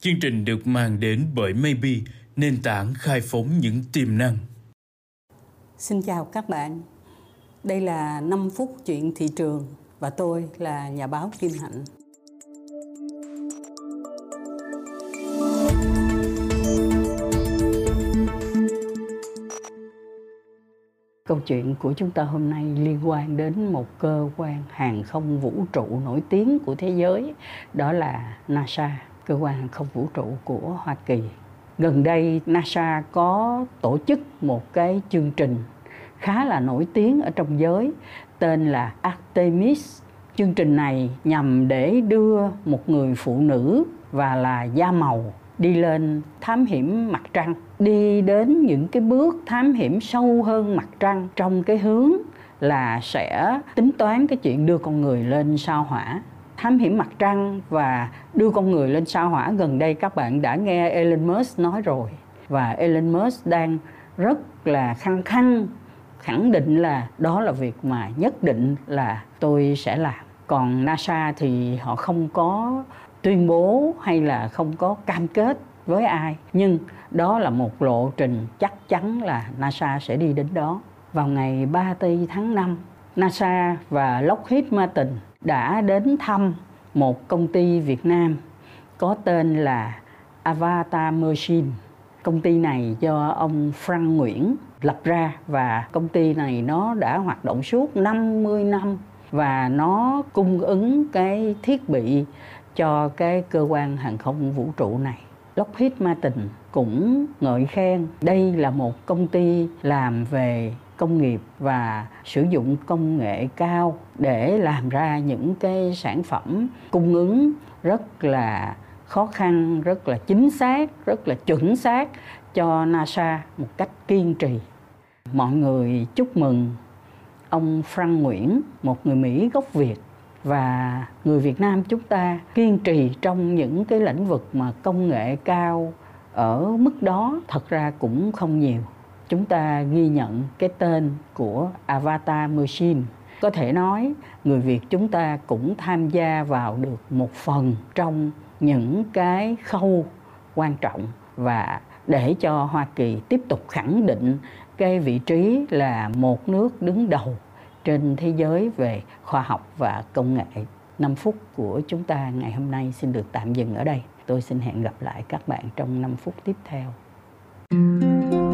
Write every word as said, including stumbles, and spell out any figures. Chương trình được mang đến bởi Maybe, nền tảng khai phóng những tiềm năng. Xin chào các bạn. Đây là năm phút chuyện thị trường và tôi là nhà báo Kim Hạnh. Câu chuyện của chúng ta hôm nay liên quan đến một cơ quan hàng không vũ trụ nổi tiếng của thế giới, đó là NASA, cơ quan hàng không vũ trụ của Hoa Kỳ. Gần đây, NASA có tổ chức một cái chương trình khá là nổi tiếng ở trong giới tên là Artemis. Chương trình này nhằm để đưa một người phụ nữ và là da màu đi lên thám hiểm mặt trăng, đi đến những cái bước thám hiểm sâu hơn mặt trăng trong cái hướng là sẽ tính toán cái chuyện đưa con người lên sao Hỏa. Thám hiểm mặt trăng và đưa con người lên sao Hỏa gần đây các bạn đã nghe Elon Musk nói rồi. Và Elon Musk đang rất là khăng khăng khẳng định là đó là việc mà nhất định là tôi sẽ làm. Còn NASA thì họ không có tuyên bố hay là không có cam kết với ai. Nhưng đó là một lộ trình chắc chắn là NASA sẽ đi đến đó. Vào ngày ba mươi tháng năm, NASA và Lockheed Martin đã đến thăm một công ty Việt Nam có tên là Avatar Machine. Công ty này do ông Frank Nguyễn lập ra và công ty này nó đã hoạt động suốt năm mươi năm và nó cung ứng cái thiết bị cho cái cơ quan hàng không vũ trụ này. Lockheed Martin cũng ngợi khen đây là một công ty làm về công nghiệp và sử dụng công nghệ cao để làm ra những cái sản phẩm cung ứng rất là khó khăn, rất là chính xác, rất là chuẩn xác cho NASA một cách kiên trì. Mọi người chúc mừng ông Frank Nguyễn, một người Mỹ gốc Việt và người Việt Nam chúng ta kiên trì trong những cái lĩnh vực mà công nghệ cao ở mức đó thật ra cũng không nhiều. Chúng ta ghi nhận cái tên của Avatar Machine. Có thể nói người Việt chúng ta cũng tham gia vào được một phần trong những cái khâu quan trọng và để cho Hoa Kỳ tiếp tục khẳng định cái vị trí là một nước đứng đầu trên thế giới về khoa học và công nghệ. năm phút của chúng ta ngày hôm nay xin được tạm dừng ở đây. Tôi xin hẹn gặp lại các bạn trong năm phút tiếp theo.